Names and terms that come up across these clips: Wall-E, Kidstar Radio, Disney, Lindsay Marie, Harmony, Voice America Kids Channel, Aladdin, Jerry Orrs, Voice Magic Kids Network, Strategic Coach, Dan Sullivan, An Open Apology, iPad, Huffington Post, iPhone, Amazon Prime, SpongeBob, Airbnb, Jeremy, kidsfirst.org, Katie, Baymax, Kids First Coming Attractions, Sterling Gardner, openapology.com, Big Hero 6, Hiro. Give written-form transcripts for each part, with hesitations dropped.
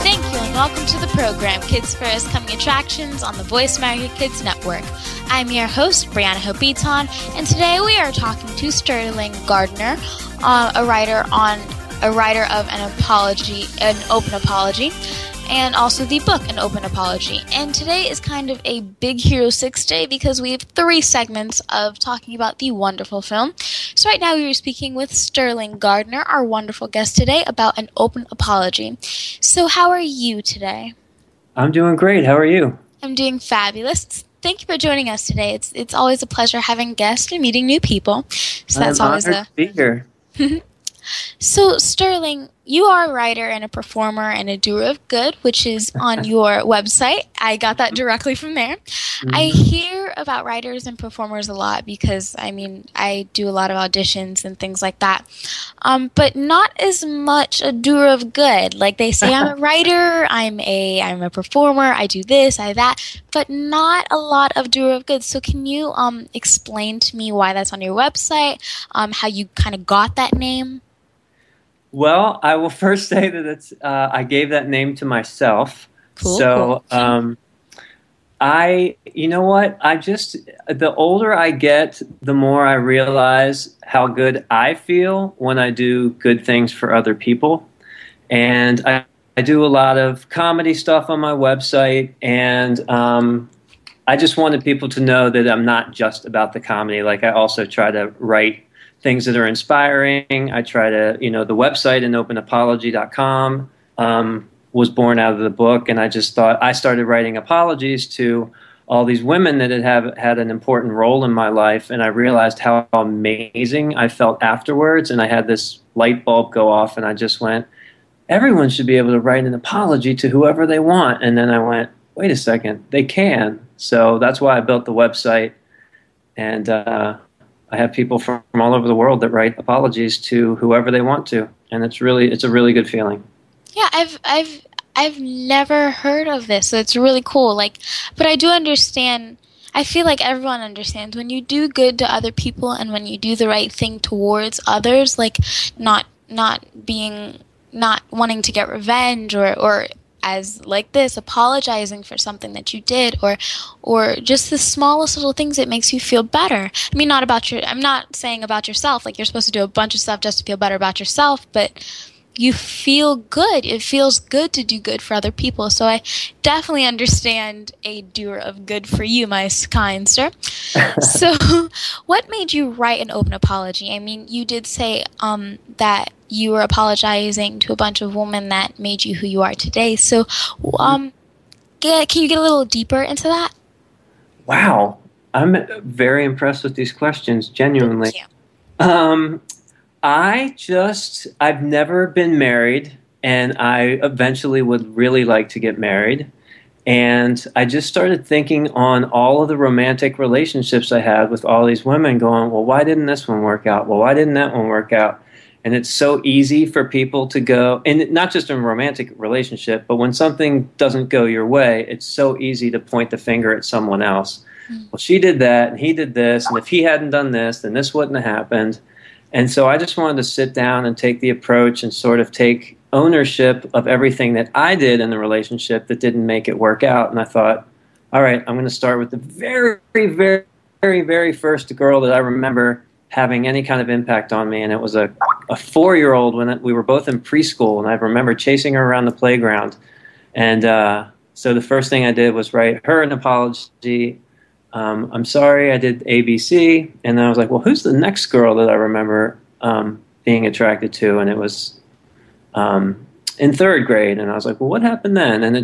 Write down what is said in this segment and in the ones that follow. Thank you and welcome to the program, Kids First Coming Attractions on the Voice Magic Kids Network. I'm your host, Brianna Hope Beaton, and today we are talking to Sterling Gardner, a writer of An Open Apology, and also the book, An Open Apology. And today is kind of a Big Hero 6 day because we have 3 segments of talking about the wonderful film. So right now we are speaking with Sterling Gardner, our wonderful guest today, about An Open Apology. So how are you today? I'm doing great. How are you? I'm doing fabulous. Thank you for joining us today. It's always a pleasure having guests and meeting new people. So that's always a pleasure. So, Sterling, you are a writer and a performer and a doer of good, which is on your website. I got that directly from there. Mm-hmm. I hear about writers and performers a lot because, I mean, I do a lot of auditions and things like that, but not as much a doer of good. Like they say, I'm a writer, I'm a performer, I do this, I that, but not a lot of doer of good. So can you explain to me why that's on your website, how you kind of got that name? Well, I will first say that I gave that name to myself. Cool. So the older I get, the more I realize how good I feel when I do good things for other people. And I do a lot of comedy stuff on my website, and I just wanted people to know that I'm not just about the comedy. Like, I also try to write things that are inspiring. I try to, the website and openapology.com was born out of the book, and I just thought I started writing apologies to all these women that had an important role in my life, and I realized how amazing I felt afterwards, and I had this light bulb go off, and I just went, everyone should be able to write an apology to whoever they want. And then I went, wait a second, they can. So that's why I built the website, and I have people from all over the world that write apologies to whoever they want to, and it's a really good feeling. Yeah, I've never heard of this, so it's really cool. Like, but I do understand. I feel like everyone understands when you do good to other people and when you do the right thing towards others, like not wanting to get revenge or as like this, apologizing for something that you did, or just the smallest little things that makes you feel better. I mean, I'm not saying about yourself, like you're supposed to do a bunch of stuff just to feel better about yourself, but you feel good. It feels good to do good for other people. So I definitely understand a doer of good for you, my kind sir. So what made you write An Open Apology? I mean, you did say that you were apologizing to a bunch of women that made you who you are today. So can you get a little deeper into that? Wow. I'm very impressed with these questions, genuinely. Thank you. I've never been married, and I eventually would really like to get married. And I just started thinking on all of the romantic relationships I had with all these women going, well, why didn't this one work out? Well, why didn't that one work out? And it's so easy for people to go, and not just in a romantic relationship, but when something doesn't go your way, it's so easy to point the finger at someone else. Mm-hmm. Well, she did that, and he did this, and if he hadn't done this, then this wouldn't have happened. And so I just wanted to sit down and take the approach and sort of take ownership of everything that I did in the relationship that didn't make it work out. And I thought, all right, I'm going to start with the very, very, very, very first girl that I remember having any kind of impact on me. And it was a 4-year-old when we were both in preschool. And I remember chasing her around the playground. And so the first thing I did was write her an apology. I'm sorry, I did ABC, and then I was like, well, who's the next girl that I remember being attracted to? And it was in 3rd grade, and I was like, well, what happened then? And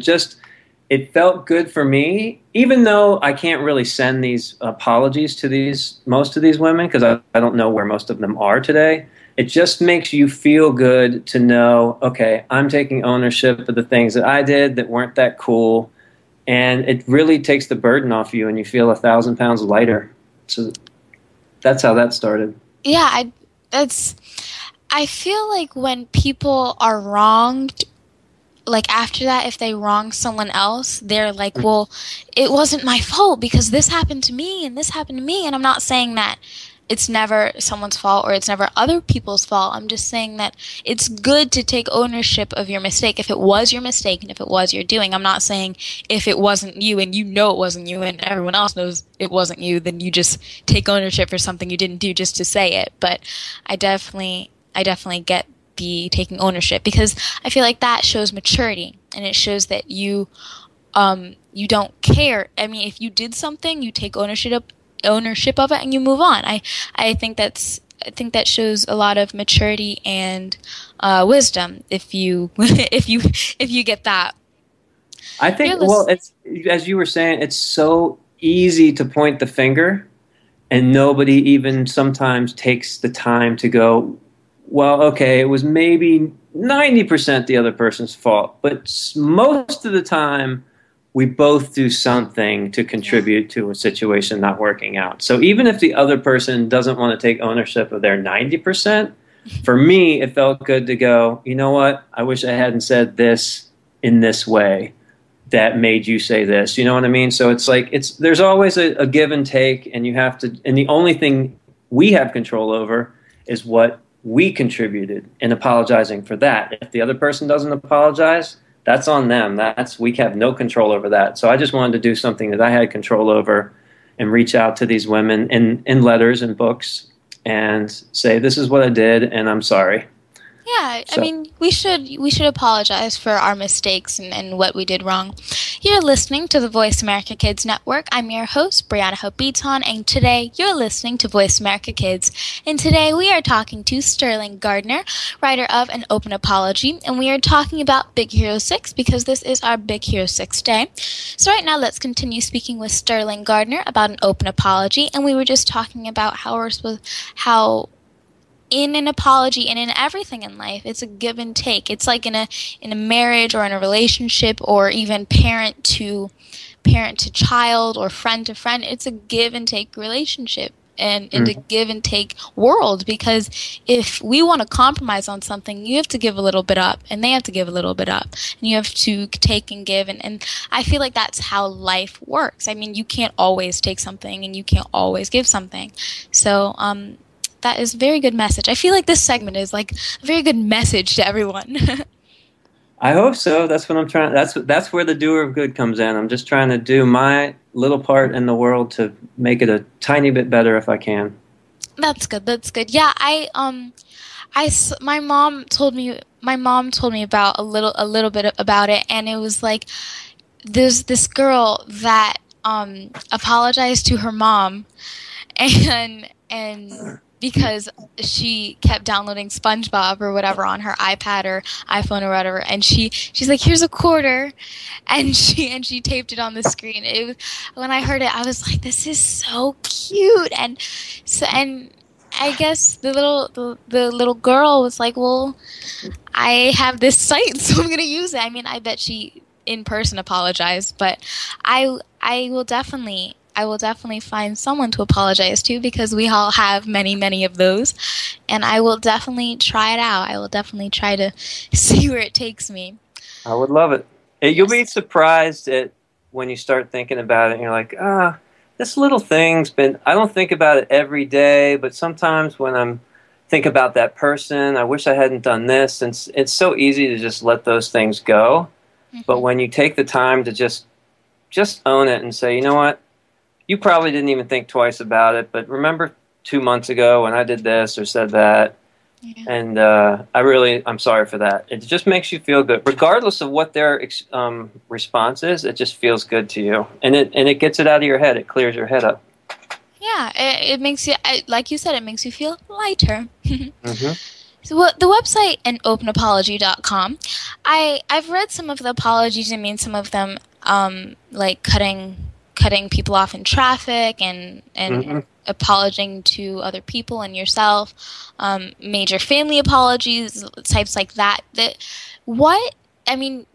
it felt good for me, even though I can't really send these apologies to most of these women, because I don't know where most of them are today. It just makes you feel good to know, okay, I'm taking ownership of the things that I did that weren't that cool. And it really takes the burden off you, and you feel 1,000 pounds lighter. So that's how that started. Yeah, I feel like when people are wronged, like after that, if they wrong someone else, they're like, well, it wasn't my fault because this happened to me and this happened to me. And I'm not saying that it's never someone's fault or it's never other people's fault. I'm just saying that it's good to take ownership of your mistake if it was your mistake and if it was your doing. I'm not saying if it wasn't you and you know it wasn't you and everyone else knows it wasn't you, then you just take ownership for something you didn't do just to say it. But I definitely get the taking ownership because I feel like that shows maturity and it shows that you you don't care. I mean, if you did something, you take ownership of it and you move on. I think that shows a lot of maturity and wisdom if you get that. I think it's, as you were saying, it's so easy to point the finger and nobody even sometimes takes the time to go, well, okay, it was maybe 90% the other person's fault, but most of the time we both do something to contribute to a situation not working out. So even if the other person doesn't want to take ownership of their 90%, for me, it felt good to go, you know what? I wish I hadn't said this in this way that made you say this. You know what I mean? So it's like, there's always a give and take, and you have to, and the only thing we have control over is what we contributed in apologizing for that. If the other person doesn't apologize, that's on them. We have no control over that. So I just wanted to do something that I had control over and reach out to these women in letters and books and say, this is what I did and I'm sorry. Yeah, so. I mean, we should apologize for our mistakes and what we did wrong. You're listening to the Voice America Kids Network. I'm your host, Brianna Hope Beaton, and today you're listening to Voice America Kids. And today we are talking to Sterling Gardner, writer of An Open Apology, and we are talking about Big Hero 6 because this is our Big Hero 6 day. So right now let's continue speaking with Sterling Gardner about An Open Apology, and we were just talking about how in an apology and in everything in life, it's a give and take. It's like in a marriage or in a relationship or even parent to child or friend to friend. It's a give and take relationship and a give and take world, because if we want to compromise on something, you have to give a little bit up and they have to give a little bit up and you have to take and give. And I feel like that's how life works. I mean, you can't always take something and you can't always give something. So, that is a very good message. I feel like this segment is like a very good message to everyone. I hope so. That's what I'm trying. That's where the doer of good comes in. I'm just trying to do my little part in the world to make it a tiny bit better if I can. That's good. That's good. Yeah, my mom told me about a little bit about it, and it was like there's this girl that apologized to her mom, and because she kept downloading SpongeBob or whatever on her iPad or iPhone or whatever, and she's like, "Here's a quarter," and she taped it on the screen. It was, when I heard it, I was like, "This is so cute!" And I guess the little girl was like, "Well, I have this site, so I'm gonna use it." I mean, I bet she in person apologized, but I will definitely find someone to apologize to, because we all have many, many of those. And I will definitely try it out. I will definitely try to see where it takes me. I would love it. You'll be surprised at when you start thinking about it and you're like, this little thing's been, I don't think about it every day, but sometimes when I'm think about that person, I wish I hadn't done this. And it's so easy to just let those things go. Mm-hmm. But when you take the time to just own it and say, you know what? You probably didn't even think twice about it, but remember 2 months ago when I did this or said that, yeah. And I'm sorry for that. It just makes you feel good. Regardless of what their response is, it just feels good to you, and it gets it out of your head. It clears your head up. Yeah, it makes you, like you said, it makes you feel lighter. Mm-hmm. So, the website, and openapology.com, I've read some of the apologies. I mean, some of them, like cutting people off in traffic and mm-hmm. apologizing to other people and yourself, major family apologies, types like that.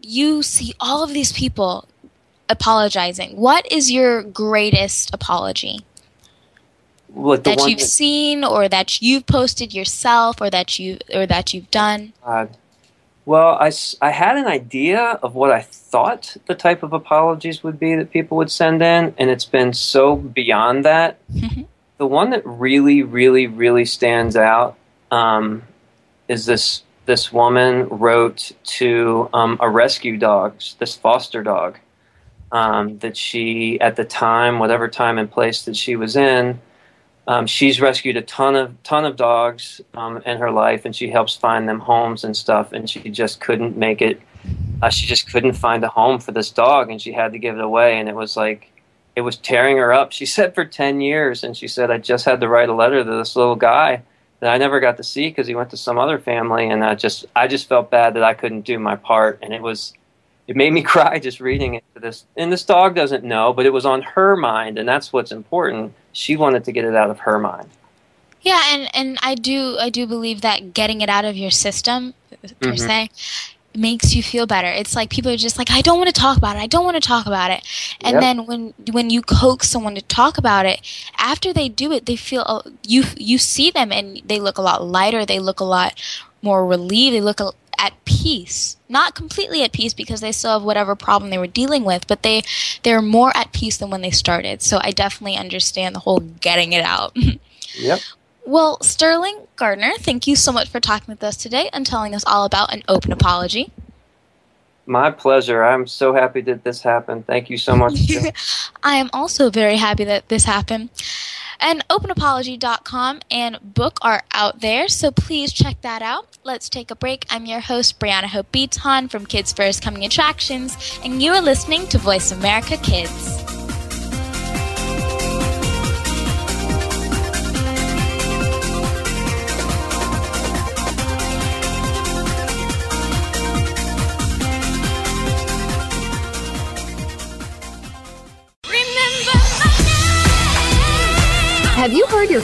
You see all of these people apologizing. What is your greatest apology? Like that you've seen, or that you've posted yourself, or that you've done? Well, I had an idea of what I thought the type of apologies would be that people would send in, and it's been so beyond that. Mm-hmm. The one that really, really, really stands out is this woman wrote to a rescue dog, this foster dog, that she, at the time, whatever time and place that she was in, she's rescued a ton of dogs in her life, and she helps find them homes and stuff. And she just couldn't make it. She just couldn't find a home for this dog, and she had to give it away. And it was tearing her up. She said for 10 years, and she said, I just had to write a letter to this little guy that I never got to see because he went to some other family, and I just felt bad that I couldn't do my part. And it made me cry just reading it. And this dog doesn't know, but it was on her mind, and that's what's important. She wanted to get it out of her mind. Yeah, and I do believe that getting it out of your system, per se, makes you feel better. It's like people are just like, I don't want to talk about it. I don't want to talk about it. And then when you coax someone to talk about it, after they do it, they feel you see them, and they look a lot lighter. They look a lot more relieved. They look at peace. Not completely at peace, because they still have whatever problem they were dealing with, but they're more at peace than when they started. So I definitely understand the whole getting it out. Yep. Well, Sterling Gardner, thank you so much for talking with us today and telling us all about An Open Apology. My pleasure. I'm so happy that this happened. Thank you so much. I am also very happy that this happened. And openapology.com and book are out there, so please check that out. Let's take a break. I'm your host, Brianna Hope Beaton from Kids First Coming Attractions, and you are listening to Voice America Kids. Have you heard your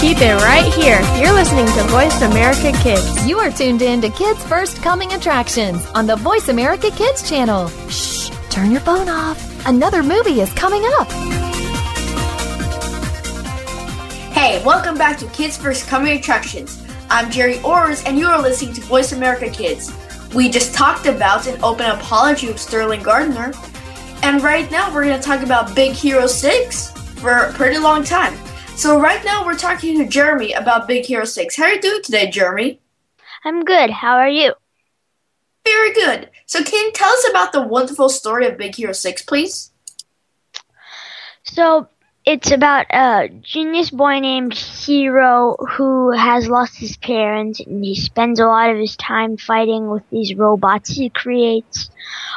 Keep it right here. You're listening to Voice America Kids. You are tuned in to Kids First Coming Attractions on the Voice America Kids channel. Shh, turn your phone off. Another movie is coming up. Hey, welcome back to Kids First Coming Attractions. I'm Jerry Orrs, and you are listening to Voice America Kids. We just talked about An Open Apology with Sterling Gardner, and right now we're going to talk about Big Hero 6 for a pretty long time. So right now we're talking to Jeremy about Big Hero 6. How are you doing today, Jeremy? I'm good. How are you? Very good. So can you tell us about the wonderful story of Big Hero 6, please? So it's about a genius boy named Hiro who has lost his parents, and he spends a lot of his time fighting with these robots he creates.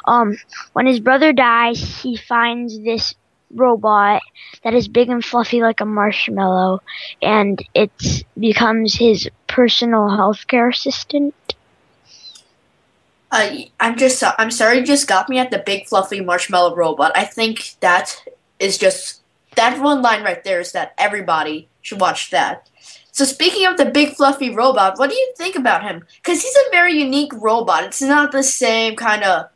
When his brother dies, he finds this robot that is big and fluffy like a marshmallow, and it becomes his personal healthcare assistant. I'm sorry, you just got me at the big fluffy marshmallow robot. I think that is just... that one line right there is that everybody should watch that. So speaking of the big fluffy robot, what do you think about him? Because he's a very unique robot. It's not the same kind of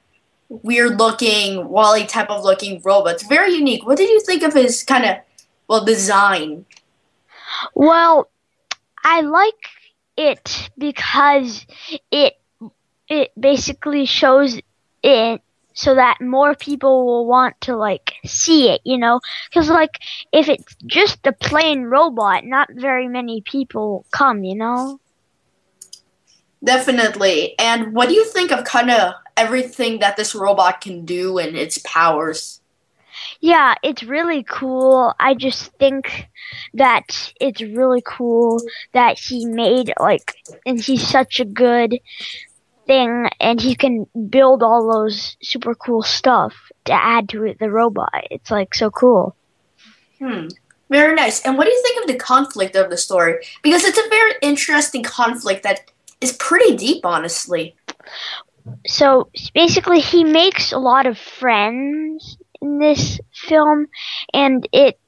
weird-looking, Wall-E type of looking robot. It's very unique. What did you think of his kind of, design? Well, I like it because it basically shows it so that more people will want to, like, see it, you know? Because, like, if it's just a plain robot, not very many people will come, you know? Definitely. And what do you think of kind of everything that this robot can do and its powers? Yeah, it's really cool. I just think that it's really cool that he made, like, and he's such a good thing, and he can build all those super cool stuff to add to it, the robot. It's, like, so cool. Very nice. And what do you think of the conflict of the story? Because it's a very interesting conflict that is pretty deep, honestly. So, basically, he makes a lot of friends in this film, and it,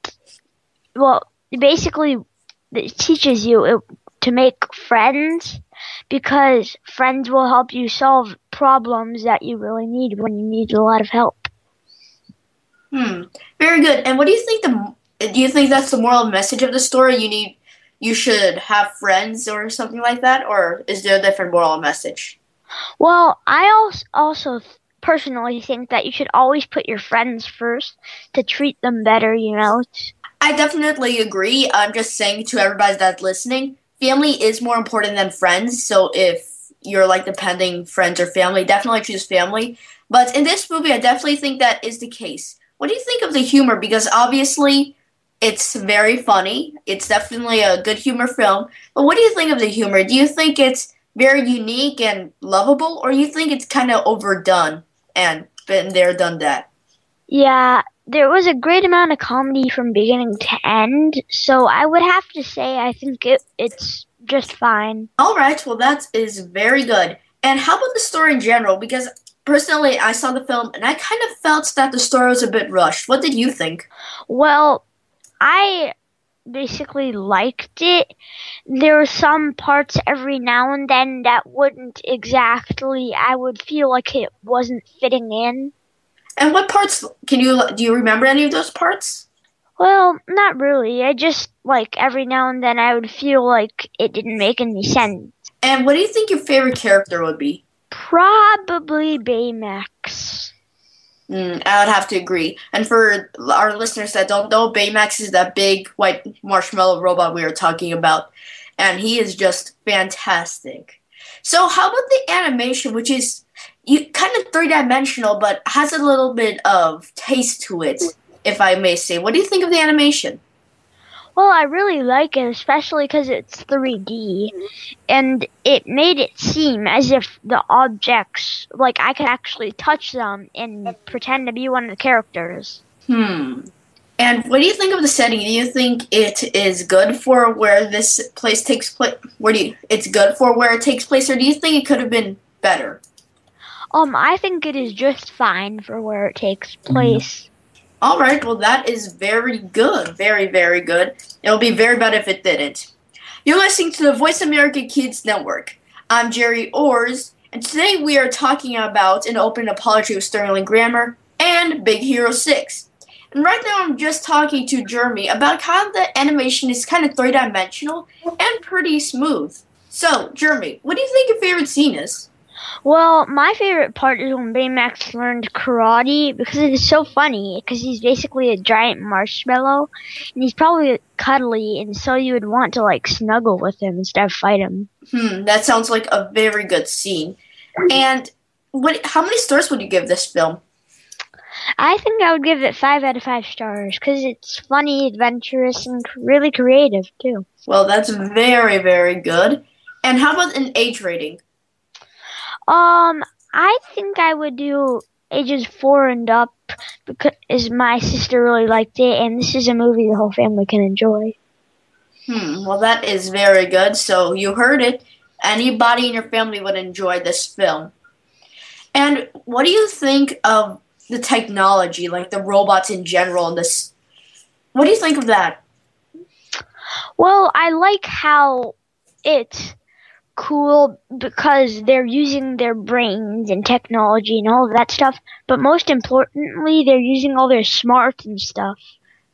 well, basically it teaches you to make friends, because friends will help you solve problems that you really need when you need a lot of help. Very good. And what do you think do you think that's the moral message of the story? You should have friends or something like that, or is there a different moral message? Well, I also personally think that you should always put your friends first, to treat them better, you know. I definitely agree. I'm just saying to everybody that's listening, family is more important than friends. So if you're, like, depending friends or family, definitely choose family. But in this movie, I definitely think that is the case. What do you think of the humor? Because obviously it's very funny. It's definitely a good humor film. But what do you think of the humor? Do you think it's very unique and lovable, or you think it's kind of overdone? And been there, done that. Yeah, there was a great amount of comedy from beginning to end, so I would have to say I think it's just fine. All right, well, that is very good. And how about the story in general? Because personally, I saw the film, and I kind of felt that the story was a bit rushed. What did you think? Well, I basically liked it. There were some parts every now and then that wouldn't exactly, I would feel like it wasn't fitting in. And what parts, do you remember any of those parts? Well, not really. I just, like, every now and then I would feel like it didn't make any sense. And what do you think your favorite character would be? Probably Baymax. I would have to agree. And for our listeners that don't know, Baymax is that big white marshmallow robot we were talking about, and he is just fantastic. So how about the animation, which is kind of three-dimensional, but has a little bit of taste to it, if I may say. What do you think of the animation? Well, I really like it, especially because it's 3D, and it made it seem as if the objects, like, I could actually touch them and pretend to be one of the characters. And what do you think of the setting? Do you think it is good for where this place takes place? It's good for where it takes place, or do you think it could have been better? I think it is just fine for where it takes place. All right, well, that is very good. Very, very good. It would be very bad if it didn't. You're listening to the Voice America Kids Network. I'm Jerry Orrs, and today we are talking about An Open Apology with Sterling Gardner and Big Hero 6. And right now I'm just talking to Jeremy about how the animation is kind of three-dimensional and pretty smooth. So, Jeremy, what do you think your favorite scene is? Well, my favorite part is when Baymax learned karate, because it is so funny, because he's basically a giant marshmallow, and he's probably cuddly, and so you would want to, like, snuggle with him instead of fight him. That sounds like a very good scene. And how many stars would you give this film? I think I would give it 5 out of 5 stars, because it's funny, adventurous, and really creative, too. Well, that's very, very good. And how about an age rating? I think I would do ages 4 and up, because my sister really liked it, and this is a movie the whole family can enjoy. Well, that is very good. So you heard it. Anybody in your family would enjoy this film. And what do you think of the technology, like the robots in general? And this, what do you think of that? Well, I like how it's cool because they're using their brains and technology and all of that stuff, but most importantly, they're using all their smarts and stuff.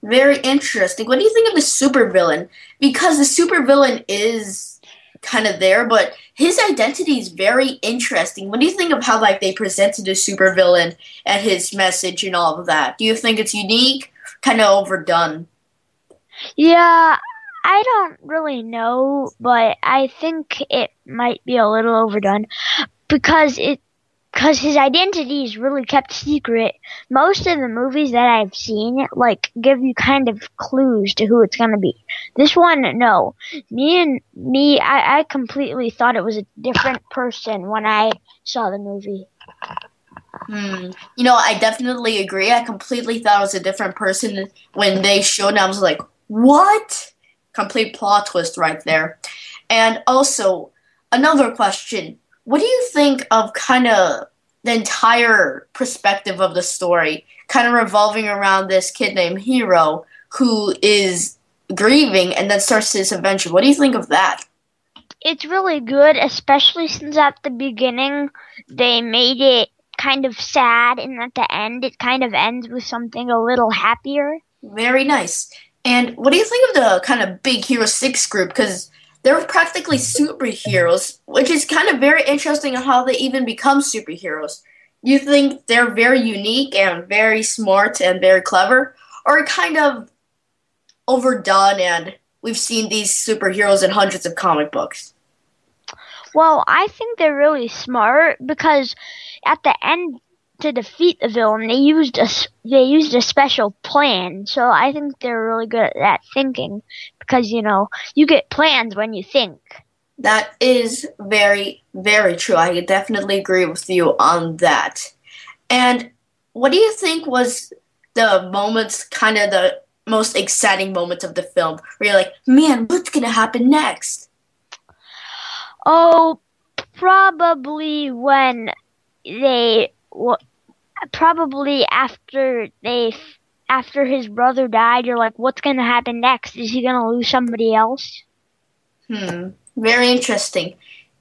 Very interesting. What do you think of the supervillain? Because the supervillain is kind of there, but his identity is very interesting. What do you think of how like they presented a supervillain and his message and all of that? Do you think it's unique, kind of overdone? Yeah, I don't really know, but I think it might be a little overdone because his identity is really kept secret. Most of the movies that I've seen, like, give you kind of clues to who it's gonna be. This one, no. I completely thought it was a different person when I saw the movie. You know, I definitely agree. I completely thought it was a different person when they showed it. I was like, what? Complete plot twist right there. And also, another question. What do you think of kind of the entire perspective of the story, kind of revolving around this kid named Hiro who is grieving and then starts his adventure? What do you think of that? It's really good, especially since at the beginning they made it kind of sad, and at the end it kind of ends with something a little happier. Very nice. And what do you think of the kind of Big Hero 6 group? Because they're practically superheroes, which is kind of very interesting on how they even become superheroes. You think they're very unique and very smart and very clever, or kind of overdone and we've seen these superheroes in hundreds of comic books? Well, I think they're really smart because at the end, to defeat the villain, they used a special plan. So I think they're really good at that thinking because, you know, you get plans when you think. That is very, very true. I definitely agree with you on that. And what do you think was the moments, kind of the most exciting moments of the film where you're like, man, what's going to happen next? Oh, probably when they... Well, probably after his brother died, you're like, what's going to happen next? Is he going to lose somebody else? Very interesting.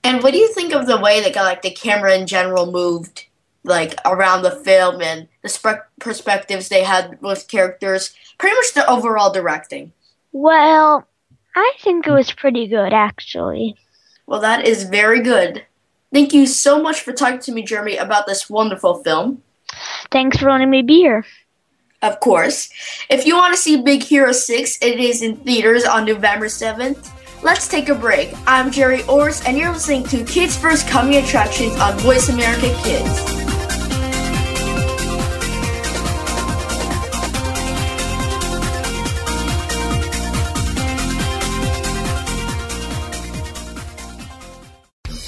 And what do you think of the way that like the camera in general moved like around the film and the perspectives they had with characters? Pretty much the overall directing. Well, I think it was pretty good, actually. Well, that is very good. Thank you so much for talking to me, Jeremy, about this wonderful film. Thanks for letting me be here. Of course. If you want to see Big Hero 6, it is in theaters on November 7th. Let's take a break. I'm Jerry Orrs, and you're listening to Kids First Coming Attractions on Voice America Kids.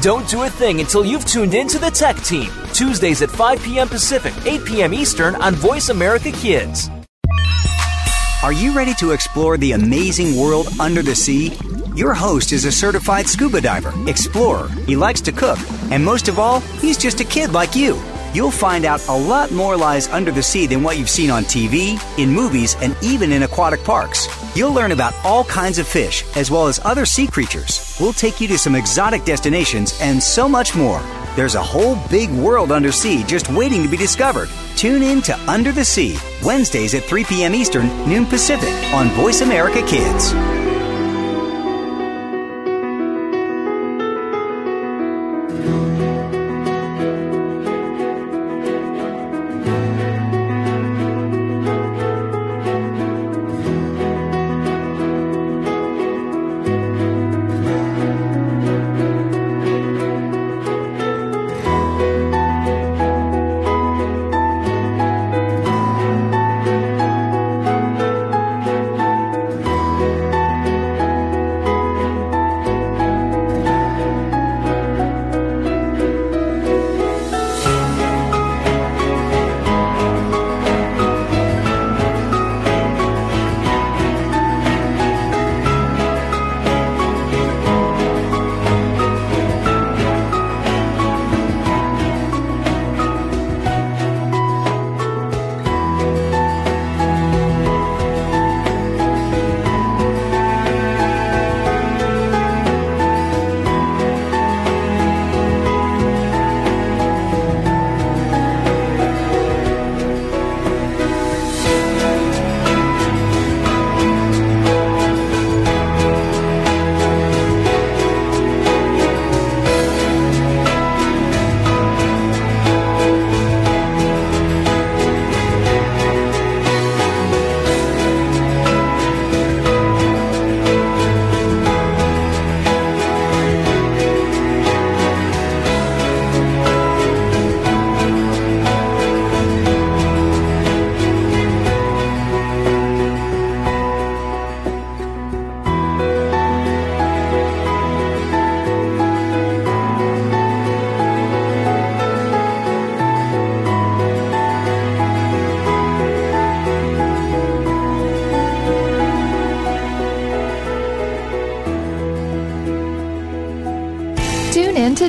Don't do a thing until you've tuned in to the Tech Team. Tuesdays at 5 p.m. Pacific, 8 p.m. Eastern on Voice America Kids. Are you ready to explore the amazing world under the sea? Your host is a certified scuba diver, explorer, he likes to cook, and most of all, he's just a kid like you. You'll find out a lot more lies under the sea than what you've seen on TV, in movies, and even in aquatic parks. You'll learn about all kinds of fish, as well as other sea creatures. We'll take you to some exotic destinations and so much more. There's a whole big world under sea just waiting to be discovered. Tune in to Under the Sea, Wednesdays at 3 p.m. Eastern, noon Pacific, on Voice America Kids. Tune in to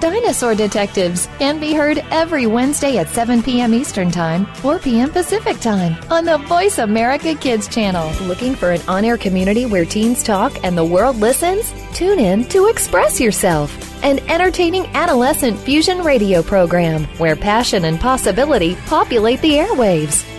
Dinosaur Detectives can be heard every Wednesday at 7 p.m. Eastern Time, 4 p.m. Pacific Time on the Voice America Kids Channel. Looking for an on-air community where teens talk and the world listens? Tune in to Express Yourself, an entertaining adolescent fusion radio program where passion and possibility populate the airwaves.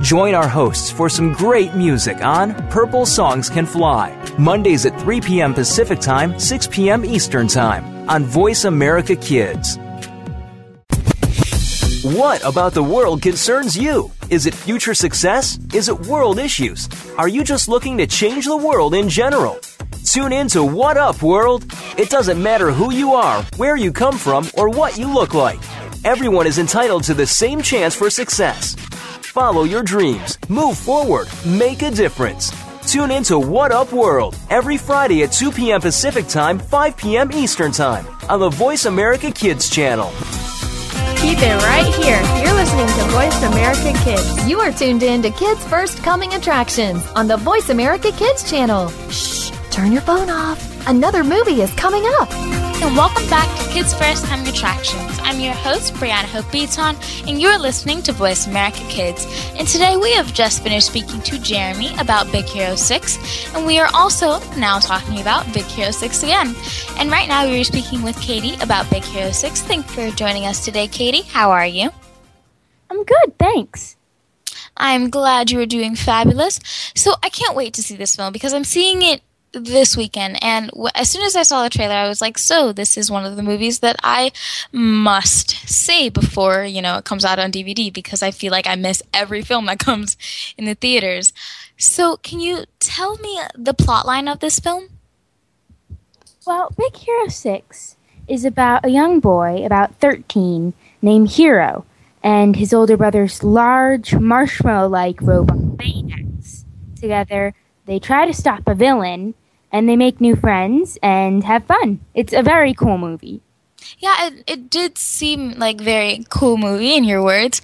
Join our hosts for some great music on Purple Songs Can Fly, Mondays at 3 p.m. Pacific Time, 6 p.m. Eastern Time on Voice America Kids. What about the world concerns you? Is it future success? Is it world issues? Are you just looking to change the world in general? Tune in to What Up, World? It doesn't matter who you are, where you come from, or what you look like. Everyone is entitled to the same chance for success. Follow your dreams, move forward, make a difference. Tune in to What Up World every Friday at 2 p.m. Pacific Time, 5 p.m. Eastern Time on the Voice America Kids channel. Keep it right here. You're listening to Voice America Kids. You are tuned in to Kids First Coming Attractions on the Voice America Kids channel. Shh, turn your phone off. Another movie is coming up. And welcome back to Kids First Coming Attractions. I'm your host, Brianna Hope Beaton, and you're listening to Voice America Kids. And today we have just finished speaking to Jeremy about Big Hero 6, and we are also now talking about Big Hero 6 again. And right now we are speaking with Katie about Big Hero 6. Thanks for joining us today, Katie. How are you? I'm good, thanks. I'm glad you are doing fabulous. So I can't wait to see this film because I'm seeing it this weekend, and as soon as I saw the trailer, I was like, so this is one of the movies that I must see before, you know, it comes out on DVD, because I feel like I miss every film that comes in the theaters. So can you tell me the plot line of this film? Well, Big Hero 6 is about a young boy about 13 named Hiro and his older brother's large marshmallow-like robot Baymax. Together they try to stop a villain, and they make new friends and have fun. It's a very cool movie. Yeah, it did seem like very cool movie in your words.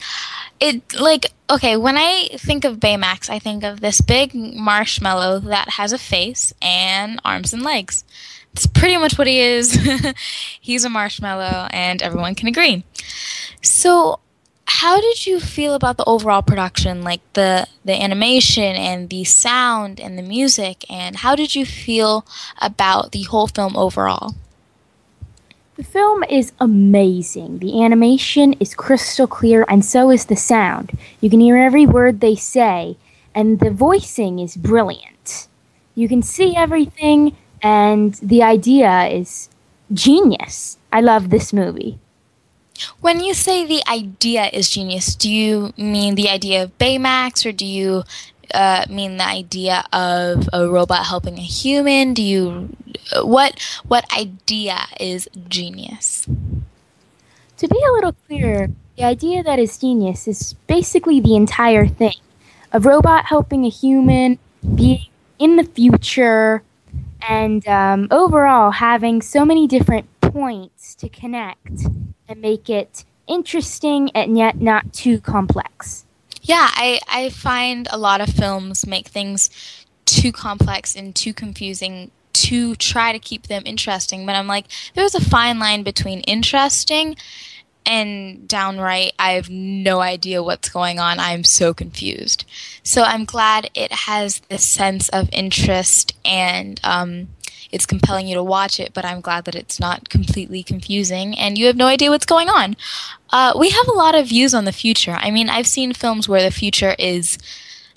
It, like, okay, when I think of Baymax, I think of this big marshmallow that has a face and arms and legs. That's pretty much what he is. He's a marshmallow, and everyone can agree. So how did you feel about the overall production, like the animation and the sound and the music, and how did you feel about the whole film overall? The film is amazing. The animation is crystal clear, and so is the sound. You can hear every word they say, and the voicing is brilliant. You can see everything, and the idea is genius. I love this movie. When you say the idea is genius, do you mean the idea of Baymax, or do you mean the idea of a robot helping a human? Do you what idea is genius? To be a little clearer, the idea that is genius is basically the entire thing: a robot helping a human, being in the future, And overall, having so many different points to connect and make it interesting and yet not too complex. Yeah, I find a lot of films make things too complex and too confusing to try to keep them interesting. But I'm like, there's a fine line between interesting and downright, I have no idea what's going on. I'm so confused. So I'm glad it has this sense of interest and it's compelling you to watch it, but I'm glad that it's not completely confusing and you have no idea what's going on. We have a lot of views on the future. I mean, I've seen films where the future is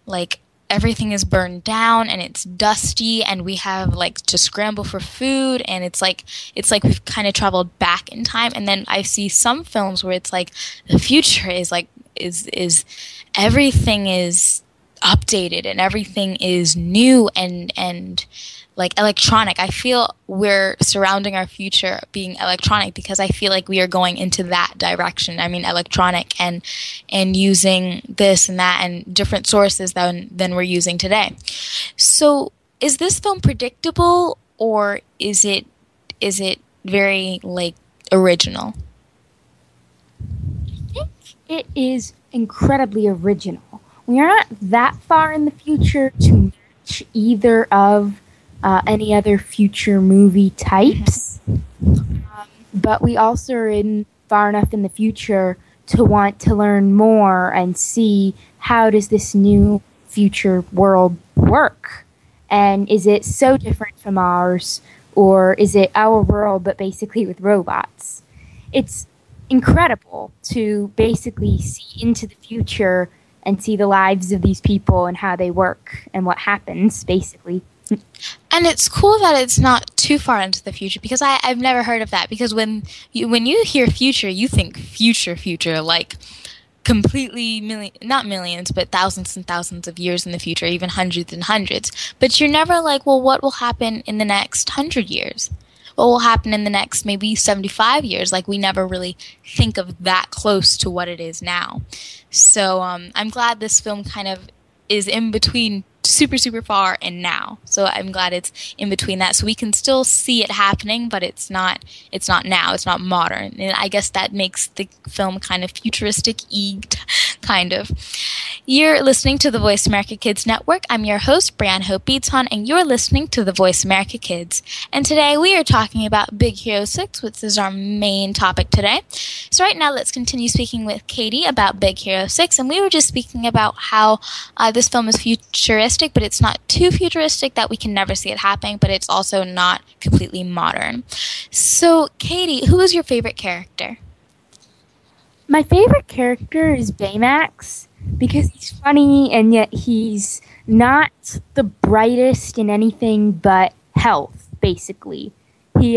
like everything is burned down and it's dusty and we have like to scramble for food and it's like we've kind of traveled back in time. And then I see some films where it's like the future is like is everything is updated and everything is new and like electronic. I feel we're surrounding our future being electronic because I feel like we are going into that direction. I mean, electronic and using this and that and different sources than we're using today. So is this film predictable or is it very like original? I think it is incredibly original. We are not that far in the future to match either of any other future movie types, but we also are in far enough in the future to want to learn more and see how does this new future world work, and is it so different from ours, or is it our world but basically with robots? It's incredible to basically see into the future and see the lives of these people and how they work and what happens basically. And it's cool that it's not too far into the future because I've never heard of that. Because when you hear future, you think future, like completely not millions, but thousands and thousands of years in the future, even hundreds and hundreds. But you're never like, well, what will happen in the next 100 years? What will happen in the next maybe 75 years? Like we never really think of that close to what it is now. So I'm glad this film kind of is in between super, super far and now. So I'm glad it's in between that. So we can still see it happening, but it's not now. It's not modern. And I guess that makes the film kind of futuristic-y, kind of. You're listening to the Voice America Kids Network. I'm your host, Brianna Hope Beaton, and you're listening to the Voice America Kids. And today we are talking about Big Hero 6, which is our main topic today. So right now let's continue speaking with Katie about Big Hero 6. And we were just speaking about how this film is futuristic, but it's not too futuristic that we can never see it happening, but it's also not completely modern. So Katie, who is your favorite character? My favorite character is Baymax because he's funny and yet he's not the brightest in anything but health, basically. He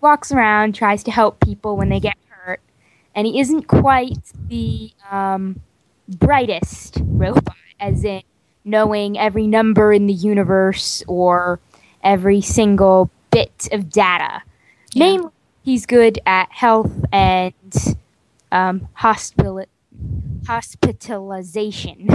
walks around, tries to help people when they get hurt, and he isn't quite the brightest robot, as in knowing every number in the universe or every single bit of data. Yeah. Mainly, he's good at health and hospitalization.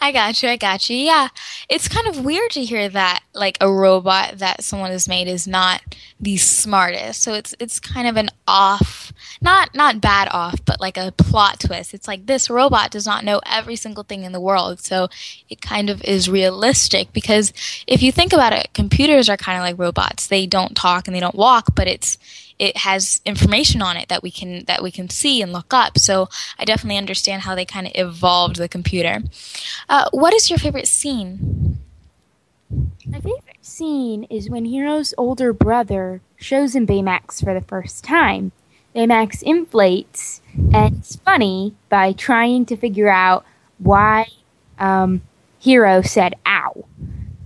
I got you. Yeah. It's kind of weird to hear that like a robot that someone has made is not the smartest. So it's kind of an off, not bad off, but like a plot twist. It's like this robot does not know every single thing in the world. So it kind of is realistic because if you think about it, computers are kind of like robots. They don't talk and they don't walk, but it has information on it that we can see and look up. So I definitely understand how they kind of evolved the computer. What is your favorite scene? My favorite scene is when Hiro's older brother shows him Baymax for the first time. Baymax inflates, and it's funny by trying to figure out why Hiro said ow.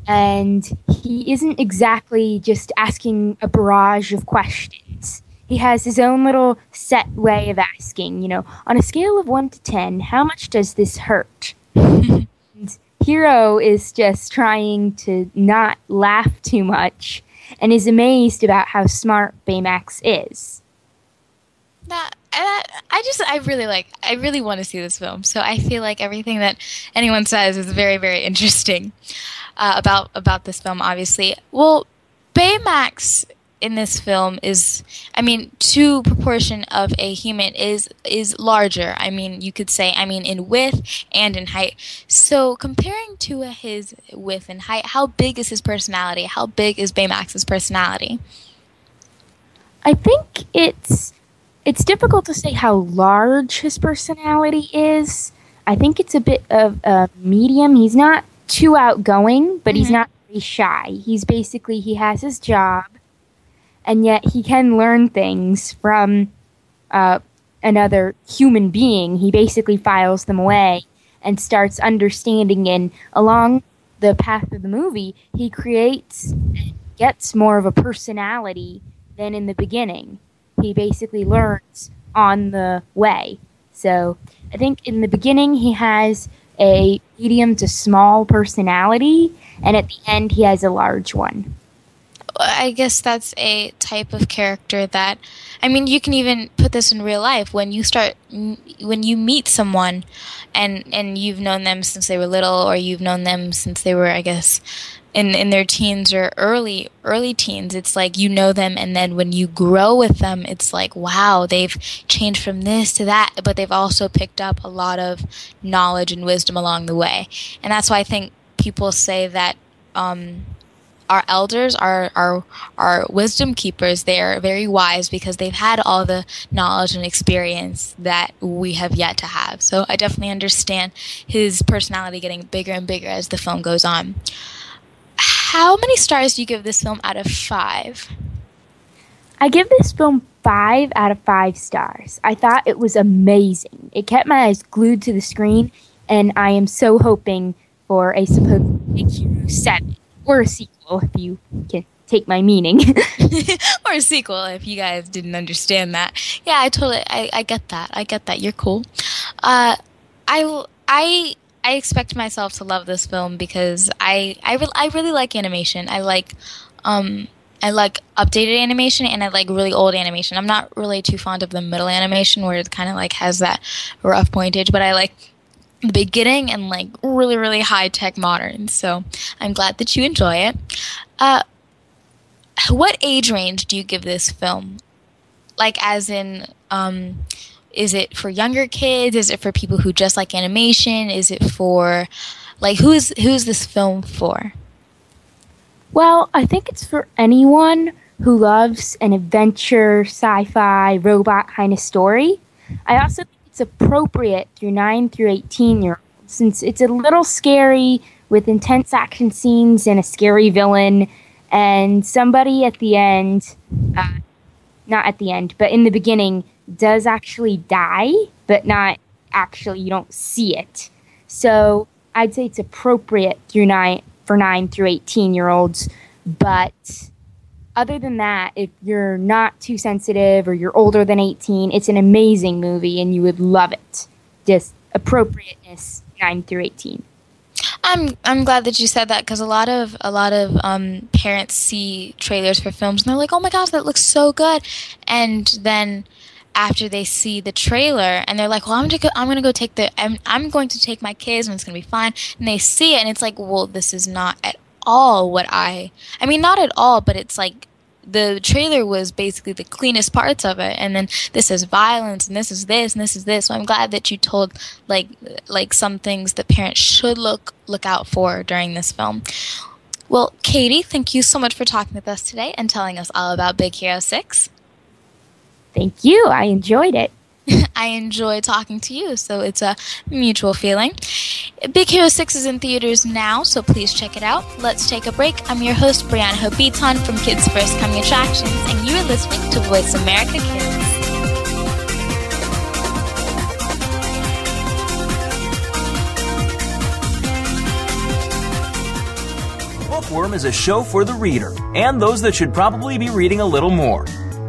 And he isn't exactly just asking a barrage of questions. He has his own little set way of asking, on a scale of 1 to 10, how much does this hurt? And Hiro is just trying to not laugh too much and is amazed about how smart Baymax is. I really want to see this film. So I feel like everything that anyone says is very, very interesting. about this film, obviously. Well, Baymax in this film is, I mean, to proportion of a human is larger. I mean, you could say, I mean, in width and in height. So comparing to his width and height, how big is his personality? How big is Baymax's personality? I think it's difficult to say how large his personality is. I think it's a bit of a medium. He's not too outgoing, but he's not very shy. He's basically, he has his job. And yet he can learn things from another human being. He basically files them away and starts understanding. And along the path of the movie, he creates and gets more of a personality than in the beginning. He basically learns on the way. So I think in the beginning he has a medium to small personality, and at the end he has a large one. I guess that's a type of character that, I mean, you can even put this in real life. When you meet someone and you've known them since they were little, or you've known them since they were, I guess, in their teens or early teens, it's like you know them, and then when you grow with them, it's like, wow, they've changed from this to that, but they've also picked up a lot of knowledge and wisdom along the way. And that's why I think people say that our elders are wisdom keepers. They are very wise because they've had all the knowledge and experience that we have yet to have. So I definitely understand his personality getting bigger and bigger as the film goes on. How many stars do you give this film out of 5? I give this film 5 out of 5 stars. I thought it was amazing. It kept my eyes glued to the screen, and I am so hoping for a supposed Big Hero 7 or a sequel. If you can take my meaning. Or a sequel, if you guys didn't understand that. Yeah, I get that. I get that. You're cool. I expect myself to love this film because I really like animation. I like updated animation, and I like really old animation. I'm not really too fond of the middle animation where it kind of like has that rough pointage, but I like the beginning and like really, really high tech modern. So I'm glad that you enjoy it. What age range do you give this film? Like, as in, is it for younger kids? Is it for people who just like animation? Is it for, like, who's this film for? Well, I think it's for anyone who loves an adventure, sci-fi, robot kind of story. I also think it's appropriate through 9 through 18-year-olds, since it's a little scary with intense action scenes and a scary villain, and somebody at the end, not at the end, but in the beginning, does actually die, but not actually, you don't see it. So I'd say it's appropriate for 9 through 18-year-olds, but other than that, if you're not too sensitive or you're older than 18, it's an amazing movie and you would love it. Just appropriateness, 9 through 18. I'm glad that you said that, because a lot of parents see trailers for films and they're like, oh my gosh, that looks so good, and then after they see the trailer and they're like, well, I'm going to take my kids and it's gonna be fine, and they see it and it's like, well, this is not at all what I mean, not at all, but it's like the trailer was basically the cleanest parts of it, and then this is violence and this is this and this is this. So I'm glad that you told like some things that parents should look out for during this film. Well, Katie, thank you so much for talking with us today and telling us all about Big Hero 6. Thank you. I enjoyed it. I enjoy talking to you, so it's a mutual feeling. Big Hero 6 is in theaters now, so please check it out. Let's take a break. I'm your host, Brianna Hope Beaton from Kids First Coming Attractions, and you are listening to Voice America Kids. Bookworm is a show for the reader and those that should probably be reading a little more.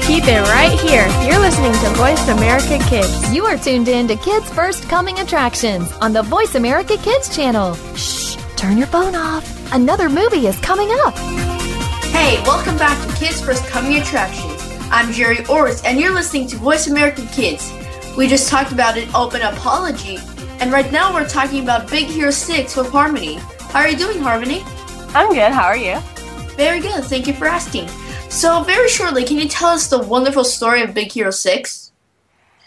Keep it right here. You're listening to Voice America Kids. You are tuned in to Kids First Coming Attractions on the Voice America Kids channel. Shh, turn your phone off. Another movie is coming up. Hey, welcome back to Kids First Coming Attractions. I'm Jerry Orrs, and you're listening to Voice America Kids. We just talked about An Open Apology, and right now we're talking about Big Hero 6 with Harmony. How are you doing, Harmony? I'm good. How are you? Very good. Thank you for asking. So, very shortly, can you tell us the wonderful story of Big Hero 6?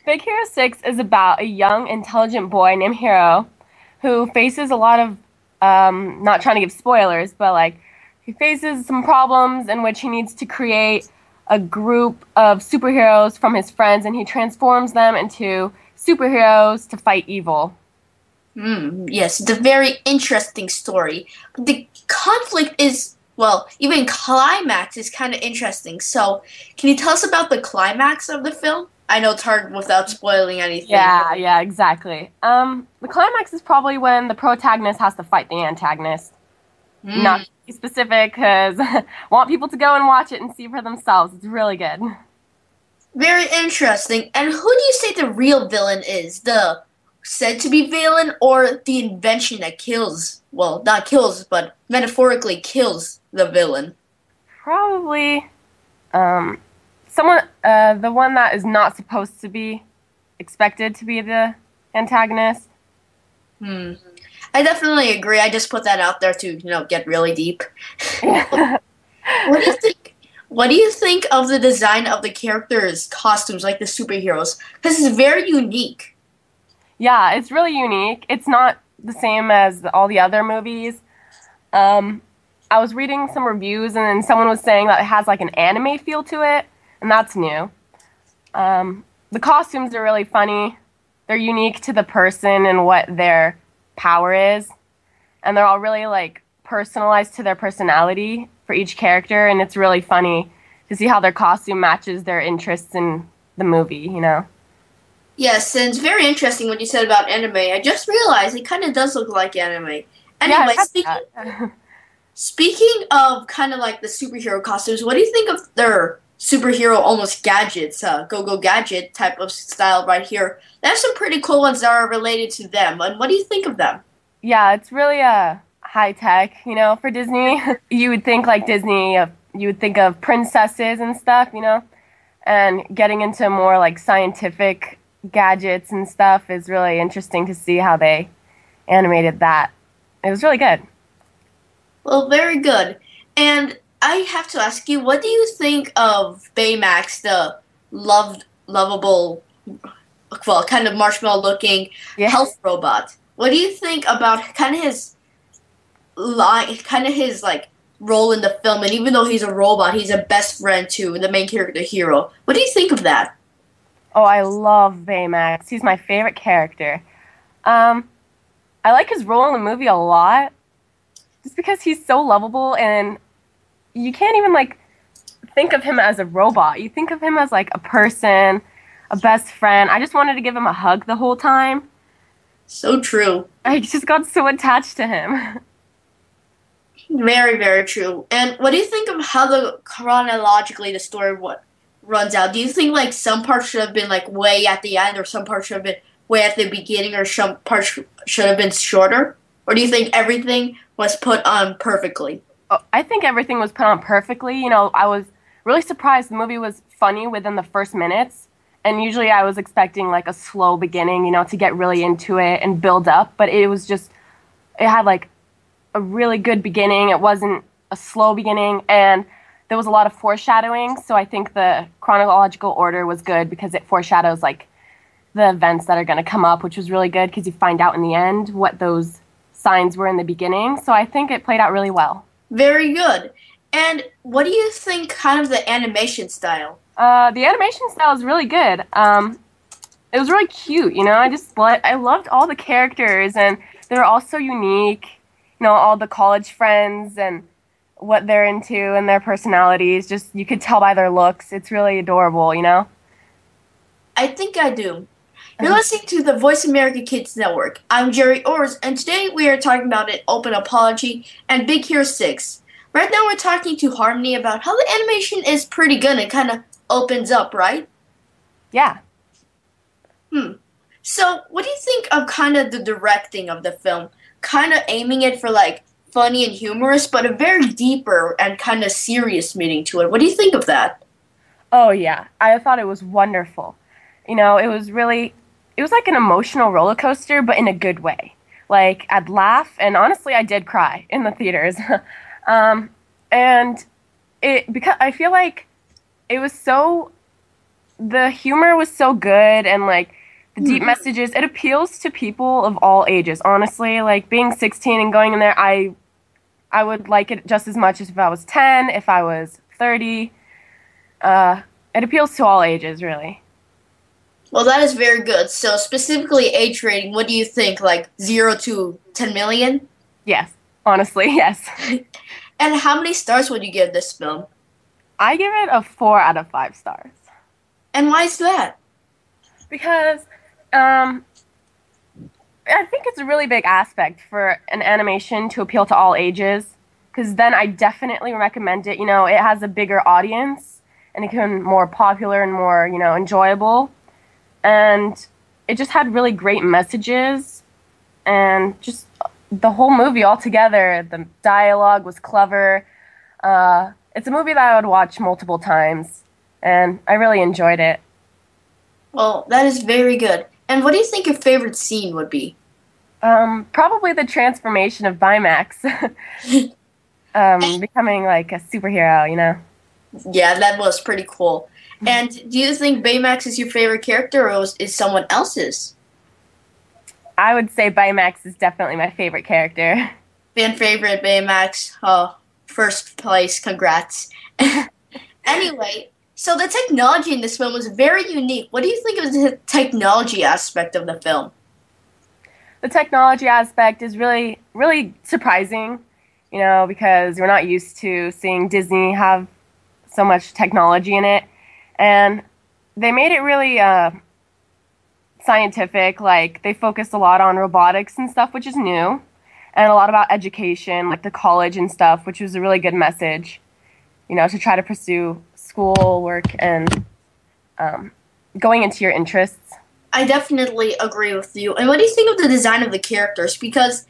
Big Hero 6 is about a young, intelligent boy named Hiro who faces a lot of, not trying to give spoilers, but like he faces some problems in which he needs to create a group of superheroes from his friends, and he transforms them into superheroes to fight evil. Yes, it's a very interesting story. The conflict is... Well, even climax is kind of interesting. So, can you tell us about the climax of the film? I know it's hard without spoiling anything. Yeah, exactly. The climax is probably when the protagonist has to fight the antagonist. Not specific, because I want people to go and watch it and see for themselves. It's really good. Very interesting. And who do you say the real villain is? The said-to-be villain or the invention that kills, well, not kills, but metaphorically kills the villain? Probably someone, the one that is not supposed to be expected to be the antagonist. I definitely agree. I just put that out there to, get really deep. What do you think of the design of the characters' costumes, like the superheroes? This is very unique. Yeah, it's really unique. It's not the same as all the other movies. I was reading some reviews, and then someone was saying that it has like an anime feel to it, and that's new. The costumes are really funny. They're unique to the person and what their power is, and they're all really like personalized to their personality for each character, and it's really funny to see how their costume matches their interests in the movie, Yes, and it's very interesting what you said about anime. I just realized it kind of does look like anime. Anyway, yeah, speaking of kind of like the superhero costumes, what do you think of their superhero almost gadgets, go-go gadget type of style right here? There's some pretty cool ones that are related to them, and what do you think of them? Yeah, it's really high-tech, for Disney. You would think like Disney, you would think of princesses and stuff, and getting into more like scientific gadgets and stuff is really interesting to see how they animated that. It was really good. Well, very good. And I have to ask you, what do you think of Baymax, the lovable, well, kind of marshmallow-looking health robot? What do you think about kind of his like role in the film? And even though he's a robot, he's a best friend to the main character, Hiro. What do you think of that? Oh, I love Baymax. He's my favorite character. I like his role in the movie a lot, just because he's so lovable, and you can't even like think of him as a robot. You think of him as like a person, a best friend. I just wanted to give him a hug the whole time. So true. I just got so attached to him. Very, very true. And what do you think of how chronologically the story runs out? Do you think like some parts should have been like way at the end, or some parts should have been way at the beginning, or some parts should have been shorter? Or do you think everything was put on perfectly? Oh, I think everything was put on perfectly. I was really surprised the movie was funny within the first minutes. And usually I was expecting like a slow beginning, to get really into it and build up. But it was just, it had like a really good beginning. It wasn't a slow beginning. And there was a lot of foreshadowing, so I think the chronological order was good because it foreshadows like the events that are going to come up, which was really good because you find out in the end what those signs were in the beginning. So I think it played out really well. Very good. And what do you think kind of the animation style? The animation style is really good. It was really cute, you know. I loved all the characters, and they were all so unique. You know, all the college friends and what they're into and their personalities. Just, you could tell by their looks. It's really adorable, you know? I think I do. You're listening to the Voice America Kids Network. I'm Jerry Orrs, and today we are talking about An Open Apology and Big Hero 6. Right now we're talking to Harmony about how the animation is pretty good and kind of opens up, right? Yeah. So what do you think of kind of the directing of the film? Kind of aiming it for, like, funny and humorous, but a very deeper and kind of serious meaning to it. What do you think of that? Oh, yeah. I thought it was wonderful. You know, it was like an emotional roller coaster, but in a good way. Like, I'd laugh, and honestly, I did cry in the theaters. Because I feel like it was so, the humor was so good, and, like, the deep messages, it appeals to people of all ages, honestly. Like, being 16 and going in there, I would like it just as much as if I was 10, if I was 30. It appeals to all ages, really. Well, that is very good. So, specifically age rating, what do you think? Like, 0 to 10 million? Yes. Honestly, yes. And how many stars would you give this film? I give it a 4 out of 5 stars. And why is that? Because... I think it's a really big aspect for an animation to appeal to all ages, because then I definitely recommend it. You know, it has a bigger audience, and it can be more popular and more, you know, enjoyable. And it just had really great messages, and just the whole movie altogether. The dialogue was clever. It's a movie that I would watch multiple times, and I really enjoyed it. Well, that is very good. And what do you think your favorite scene would be? Probably the transformation of Baymax. Becoming like a superhero, you know? Yeah, that was pretty cool. And do you think Baymax is your favorite character, or is someone else's? I would say Baymax is definitely my favorite character. Fan favorite, Baymax. Oh, first place, congrats. Anyway... So the technology in this film was very unique. What do you think of the technology aspect of the film? The technology aspect is really, really surprising, you know, because we're not used to seeing Disney have so much technology in it. And they made it really scientific. Like, they focused a lot on robotics and stuff, which is new, and a lot about education, like the college and stuff, which was a really good message, you know, to try to pursue school work and going into your interests. I definitely agree with you. And what do you think of the design of the characters? Because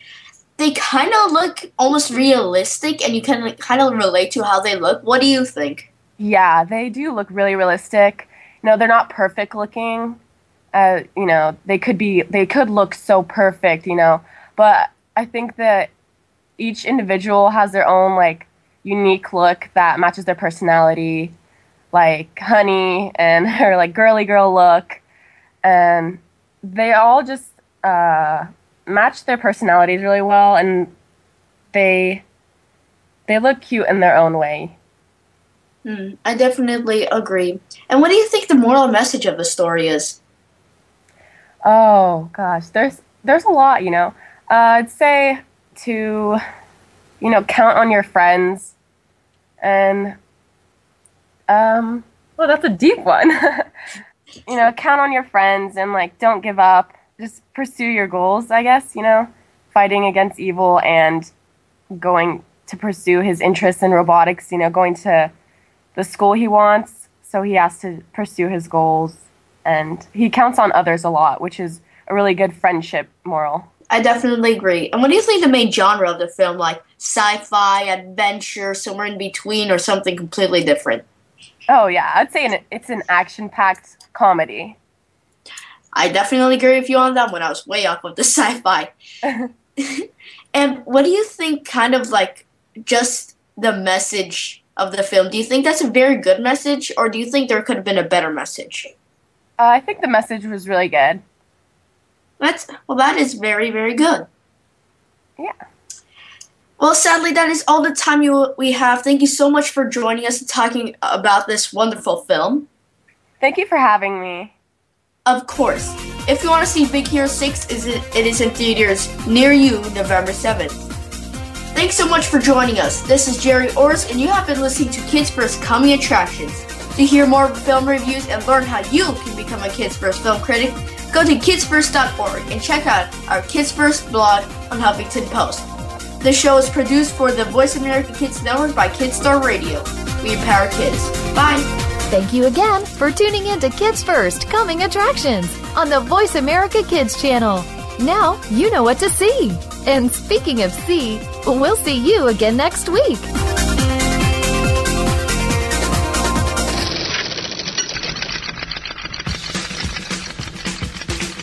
they kind of look almost realistic, and you can kind of relate to how they look. What do you think? Yeah, they do look really realistic. You know, they're not perfect looking. You know, they could look so perfect, you know. But I think that each individual has their own, like, unique look that matches their personality. Like Honey and her, like, girly girl look, and they all just match their personalities really well, and they look cute in their own way. I definitely agree. And what do you think the moral message of the story is? Oh gosh, there's a lot, you know. I'd say to, you know, count on your friends, and. Well, that's a deep one. You know, count on your friends and, like, don't give up. Just pursue your goals, I guess, you know, fighting against evil and going to pursue his interests in robotics, you know, going to the school he wants. So he has to pursue his goals, and he counts on others a lot, which is a really good friendship moral. I definitely agree. And what do you think the main genre of the film, like sci-fi, adventure, somewhere in between, or something completely different? Oh, yeah. I'd say it's an action-packed comedy. I definitely agree with you on that one. I was way off with the sci-fi. And what do you think kind of, like, just the message of the film? Do you think that's a very good message, or do you think there could have been a better message? I think the message was really good. That is very, very good. Yeah. Well, sadly, that is all the time we have. Thank you so much for joining us and talking about this wonderful film. Thank you for having me. Of course. If you want to see Big Hero 6, it is in theaters near you November 7th. Thanks so much for joining us. This is Jerry Orrs, and you have been listening to Kids First Coming Attractions. To hear more film reviews and learn how you can become a Kids First film critic, go to kidsfirst.org and check out our Kids First blog on Huffington Post. This show is produced for the Voice America Kids Network by Kidstar Radio. We empower kids. Bye. Thank you again for tuning in to Kids First Coming Attractions on the Voice America Kids channel. Now you know what to see. And speaking of see, we'll see you again next week.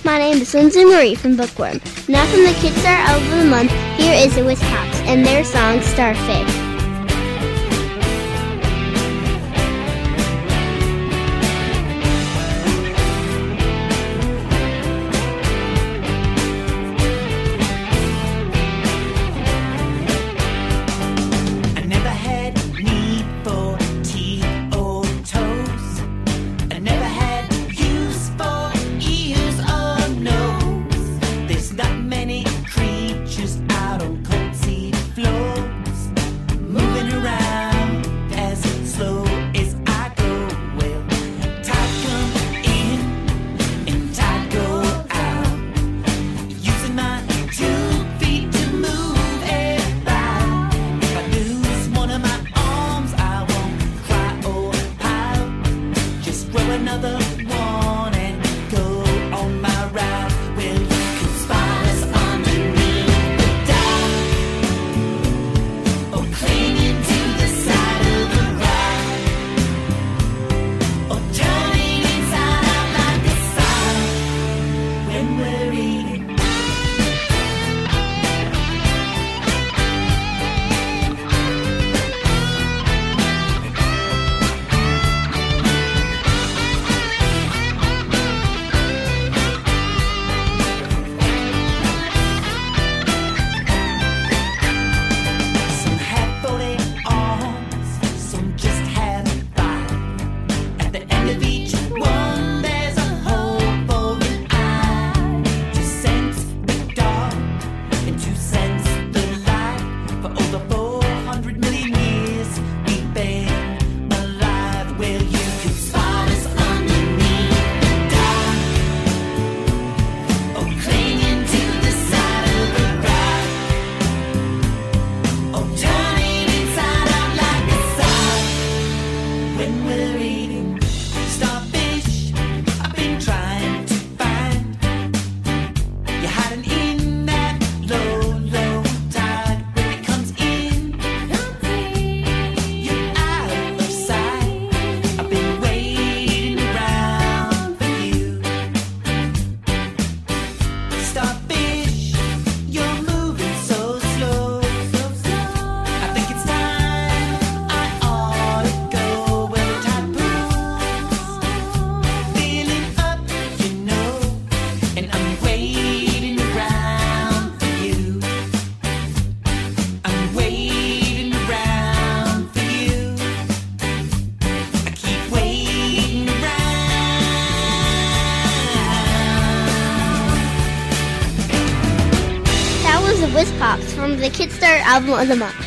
My name is Lindsay Marie from Bookworm. Now from the Kidstar album of the month, here is It With Cops and their song Starfish. The Kidstar album of the month.